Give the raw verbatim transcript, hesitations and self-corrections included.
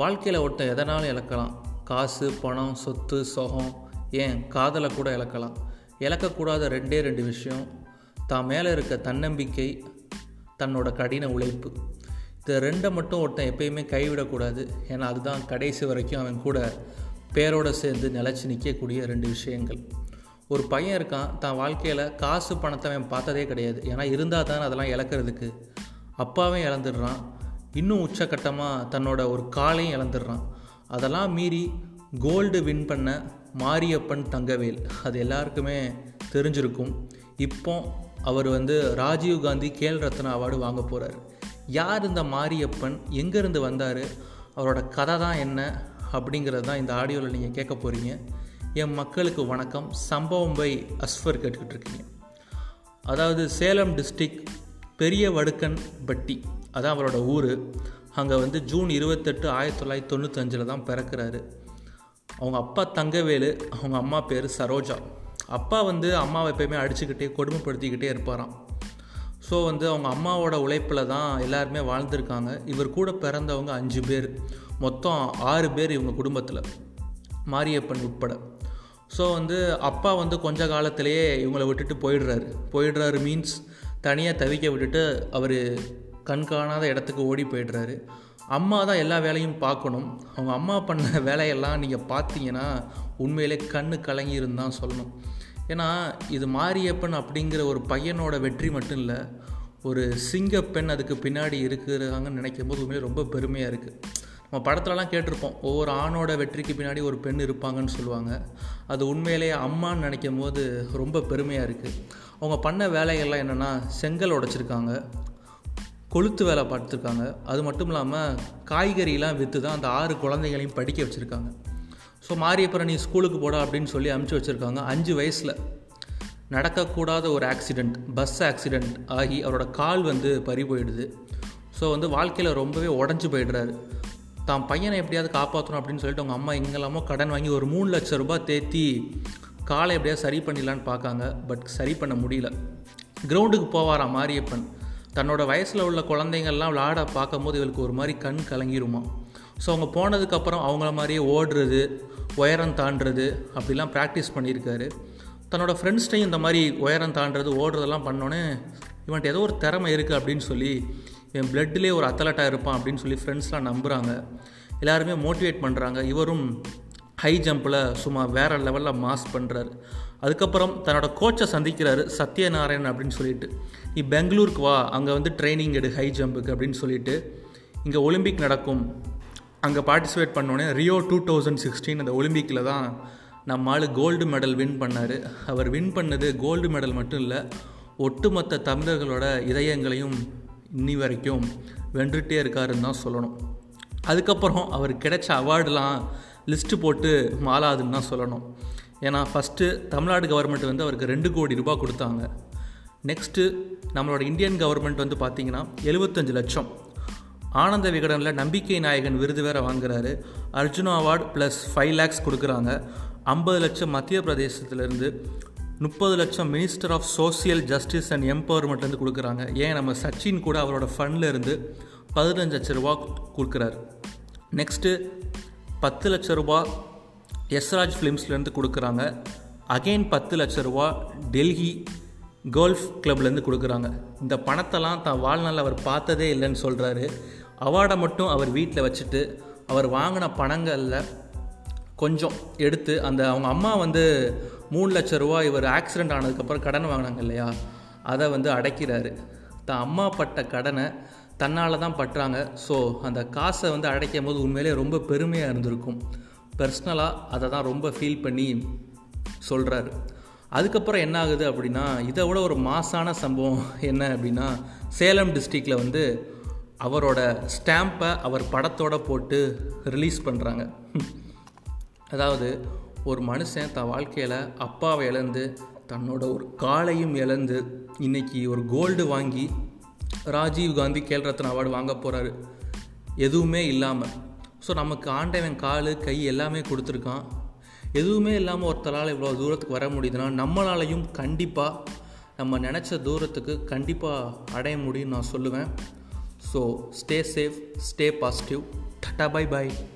வாழ்க்கையில் ஒருத்தன் எதனாலும் இழக்கலாம். காசு, பணம், சொத்து, சுகம், ஏன் காதலை கூட இழக்கலாம். இழக்கக்கூடாத ரெண்டே ரெண்டு விஷயம், தான் மேலே இருக்க தன்னம்பிக்கை, தன்னோட கடின உழைப்பு. இது ரெண்டை மட்டும் ஒருத்தன் எப்பயுமே கைவிடக்கூடாது. ஏன்னா அதுதான் கடைசி வரைக்கும் அவன் கூட பேரோடு சேர்ந்து நிலச்சி நிற்கக்கூடிய ரெண்டு விஷயங்கள். ஒரு பையன் இருக்கான், தான் வாழ்க்கையில் காசு பணத்தை அவன் பார்த்ததே கிடையாது. ஏன்னா இருந்தால் தானே அதெல்லாம் இழக்கிறதுக்கு. அப்பாவே இழந்துடுறான். இன்னும் உச்சக்கட்டமாக தன்னோட ஒரு காலையும் இழந்துடுறான். அதெல்லாம் மீறி கோல்டு வின் பண்ண மாரியப்பன் தங்கவேல், அது எல்லாருக்குமே தெரிஞ்சிருக்கும். இப்போ அவர் வந்து ராஜீவ் காந்தி கேல் ரத்னா அவார்டு வாங்க போகிறார். யார் இந்த மாரியப்பன், எங்கேருந்து வந்தார், அவரோட கதை தான் என்ன அப்படிங்கிறது தான் இந்த ஆடியோவில் நீங்கள் கேட்க போகிறீங்க. என் மக்களுக்கு வணக்கம். சம்பவம் பை அஸ்வர் கேட்டுக்கிட்டுருக்கீங்க. அதாவது சேலம் டிஸ்ட்ரிக் பெரிய வடுக்கன் பட்டி, அதான் அவரோட ஊர். அங்கே வந்து ஜூன் இருபத்தெட்டு ஆயிரத்தி தொள்ளாயிரத்தி தொண்ணூத்தஞ்சில் தான் பிறக்கிறாரு. அவங்க அப்பா தங்கவேலு, அவங்க அம்மா பேர் சரோஜா. அப்பா வந்து அம்மாவை எப்பயுமே அடிச்சுக்கிட்டே கொடுமைப்படுத்திக்கிட்டே இருப்பாராம். ஸோ வந்து அவங்க அம்மாவோட உழைப்பில் தான் எல்லாருமே வாழ்ந்துருக்காங்க. இவர் கூட பிறந்தவங்க அஞ்சு பேர், மொத்தம் ஆறு பேர் இவங்க குடும்பத்தில், மாரியப்பன் உட்பட. ஸோ வந்து அப்பா வந்து கொஞ்ச காலத்திலேயே இவங்களை விட்டுட்டு போயிடுறாரு. போயிடுறாரு மீன்ஸ் தனியாக தவிக்க விட்டுட்டு அவர் கண்காணாத இடத்துக்கு ஓடி போயிடுறாரு. அம்மா தான் எல்லா வேலையும் பார்க்கணும். அவங்க அம்மா பண்ண வேலையெல்லாம் நீங்கள் பார்த்தீங்கன்னா உண்மையிலே கண்ணு கலங்கிருன்னு தான் சொல்லணும். ஏன்னா இது மாரியப்பன் அப்படிங்கிற ஒரு பையனோட வெற்றி மட்டும் இல்லை, ஒரு சிங்கப்பெண் அதுக்கு பின்னாடி இருக்கிறாங்கன்னு நினைக்கும் போது உண்மையிலே ரொம்ப பெருமையாக இருக்குது. நம்ம படத்துலலாம் கேட்டிருப்போம், ஒவ்வொரு ஆணோட வெற்றிக்கு பின்னாடி ஒரு பெண் இருப்பாங்கன்னு சொல்லுவாங்க. அது உண்மையிலே அம்மான்னு நினைக்கும் போது ரொம்ப பெருமையாக இருக்குது. அவங்க பண்ண வேலைகள்லாம் என்னென்னா, செங்கல் உடைச்சிருக்காங்க, கொளுத்து வேலை பார்த்துருக்காங்க. அது மட்டும் இல்லாமல் காய்கறிலாம் விற்று தான் அந்த ஆறு குழந்தைகளையும் படிக்க வச்சுருக்காங்க. ஸோ மாரியப்பன் நீ ஸ்கூலுக்கு போட அப்படின்னு சொல்லி அனுப்பிச்சி வச்சுருக்காங்க. அஞ்சு வயசில் நடக்கக்கூடாத ஒரு ஆக்சிடெண்ட், பஸ் ஆக்சிடெண்ட் ஆகி அவரோட கால் வந்து பறி போயிடுது. ஸோ வந்து வாழ்க்கையில் ரொம்பவே உடஞ்சி போயிடுறாரு. தான் பையனை எப்படியாவது காப்பாற்றணும் அப்படின்னு சொல்லிட்டு அவங்க அம்மா எங்கெல்லாமோ கடன் வாங்கி ஒரு மூணு லட்சம் ரூபாய் தேத்தி காலை எப்படியாவது சரி பண்ணிடலான்னு பார்க்காங்க. பட் சரி பண்ண முடியல. கிரவுண்டுக்கு போவாராம் மாரியப்பன். தன்னோட வயசில் உள்ள குழந்தைங்கள்லாம் விளையாட பார்க்கும் போது இவளுக்கு ஒரு மாதிரி கண் கலங்கிருமா. ஸோ அவங்க போனதுக்கப்புறம் அவங்கள மாதிரியே ஓடுறது, உயரம் தாண்டுறது அப்படிலாம் ப்ராக்டிஸ் பண்ணியிருக்காரு. தன்னோட ஃப்ரெண்ட்ஸ்டையும் இந்த மாதிரி உயரம் தாண்டுறது ஓடுறதெல்லாம் பண்ணோன்னே இவன்ட்டு ஏதோ ஒரு திறமை இருக்குது அப்படின்னு சொல்லி இவன் பிளட்லேயே ஒரு அத்லட்டாக இருப்பான் அப்படின்னு சொல்லி ஃப்ரெண்ட்ஸ்லாம் நம்புகிறாங்க. எல்லாருமே மோட்டிவேட் பண்ணுறாங்க. இவரும் ஹை ஜம்பில் சும்மா வேறு லெவலில் மாஸ் பண்ணுறாரு. அதுக்கப்புறம் தன்னோட கோச்சை சந்திக்கிறாரு, சத்யநாராயணன் அப்படின்னு சொல்லிட்டு. நீ பெங்களூருக்கு வா, அங்கே வந்து ட்ரைனிங் எடு ஹை ஜம்புக்கு அப்படின்னு சொல்லிட்டு. இங்கே ஒலிம்பிக் நடக்கும், அங்கே பார்ட்டிசிபேட் பண்ணோன்னே ரியோ டூ தௌசண்ட் சிக்ஸ்டீன் அந்த ஒலிம்பிக்கில் தான் நம்ம ஆள் கோல்டு மெடல் வின் பண்ணார். அவர் வின் பண்ணது கோல்டு மெடல் மட்டும் இல்லை, ஒட்டுமொத்த தமிழர்களோட இதயங்களையும் இன்னி வரைக்கும் வென்றுட்டே இருக்காருன்னு தான் சொல்லணும். அதுக்கப்புறம் அவர் கிடைச்ச அவார்டெலாம் லிஸ்ட்டு போட்டு மாலாதுன்னு தான் சொல்லணும். ஏன்னா ஃபஸ்ட்டு தமிழ்நாடு கவர்மெண்ட் வந்து அவருக்கு ரெண்டு கோடி ரூபாய் கொடுத்தாங்க. நெக்ஸ்ட்டு நம்மளோட இந்தியன் கவர்மெண்ட் வந்து பார்த்திங்கன்னா எழுபத்தஞ்சு லட்சம். ஆனந்த விகடனில் நம்பிக்கை நாயகன் விருது வேறு வாங்குறாரு. Arjuna award plus five lakhs கொடுக்குறாங்க. ஐம்பது லட்சம் மத்திய பிரதேசத்துலேருந்து, முப்பது லட்சம் minister of social justice and எம்பவர்மெண்ட்லேருந்து கொடுக்குறாங்க. ஏன் நம்ம சச்சின் கூட அவரோட ஃபண்ட்லேருந்து பதினஞ்சு லட்சம் ரூபா கொடுக்குறாரு. நெக்ஸ்ட்டு பத்து லட்ச ரூபா எஸ்ராஜ் ஃபிலிம்ஸ்லேருந்து கொடுக்குறாங்க. அகெயின் பத்து லட்ச ரூபா டெல்லி கோல்ஃப் கிளப்லேருந்து கொடுக்குறாங்க. இந்த பணத்தெல்லாம் தான் வாழ்நாளில் அவர் பார்த்ததே இல்லைன்னு சொல்கிறாரு. அவார்டை மட்டும் அவர் வீட்டில் வச்சுட்டு அவர் வாங்கின பணங்களில் கொஞ்சம் எடுத்து அந்த அவங்க அம்மா வந்து மூணு லட்ச ரூபா இவர் ஆக்சிடெண்ட் ஆனதுக்கப்புறம் கடன் வாங்கினாங்க இல்லையா, அதை வந்து அடைக்கிறாரு. தான் அம்மா பட்ட கடனை தன்னால் தான் பட்டுறாங்க. ஸோ அந்த காசை வந்து அடைக்கும் போது உண்மையிலே ரொம்ப பெருமையாக இருந்திருக்கும். பர்சனலாக அதை தான் ரொம்ப ஃபீல் பண்ணி சொல்கிறாரு. அதுக்கப்புறம் என்ன ஆகுது அப்படின்னா, இதை விட ஒரு மாசான சம்பவம் என்ன அப்படின்னா, சேலம் டிஸ்ட்ரிக்டில் வந்து அவரோட ஸ்டாம்பை அவர் படத்தோடு போட்டு ரிலீஸ் பண்ணுறாங்க. அதாவது ஒரு மனுஷன் தன் வாழ்க்கையில் அப்பாவை இழந்து, தன்னோட ஒரு காலையும் இழந்து, இன்றைக்கி ஒரு கோல்டு வாங்கி ராஜீவ் காந்தி கேல் ரத்னா அவார்டு வாங்க போகிறாரு எதுவுமே இல்லாமல். ஸோ நமக்கு ஆண்டவன் கால் கை எல்லாமே கொடுத்துருக்கான். எதுவுமே இல்லாமல் ஒருத்தரால் இவ்வளோ தூரத்துக்கு வர முடியுதுன்னா நம்மளாலையும் கண்டிப்பாக நம்ம நினச்ச தூரத்துக்கு கண்டிப்பாக அடைய முடியும்னு நான் சொல்லுவேன். So stay safe, stay positive. Tata, bye பாய்.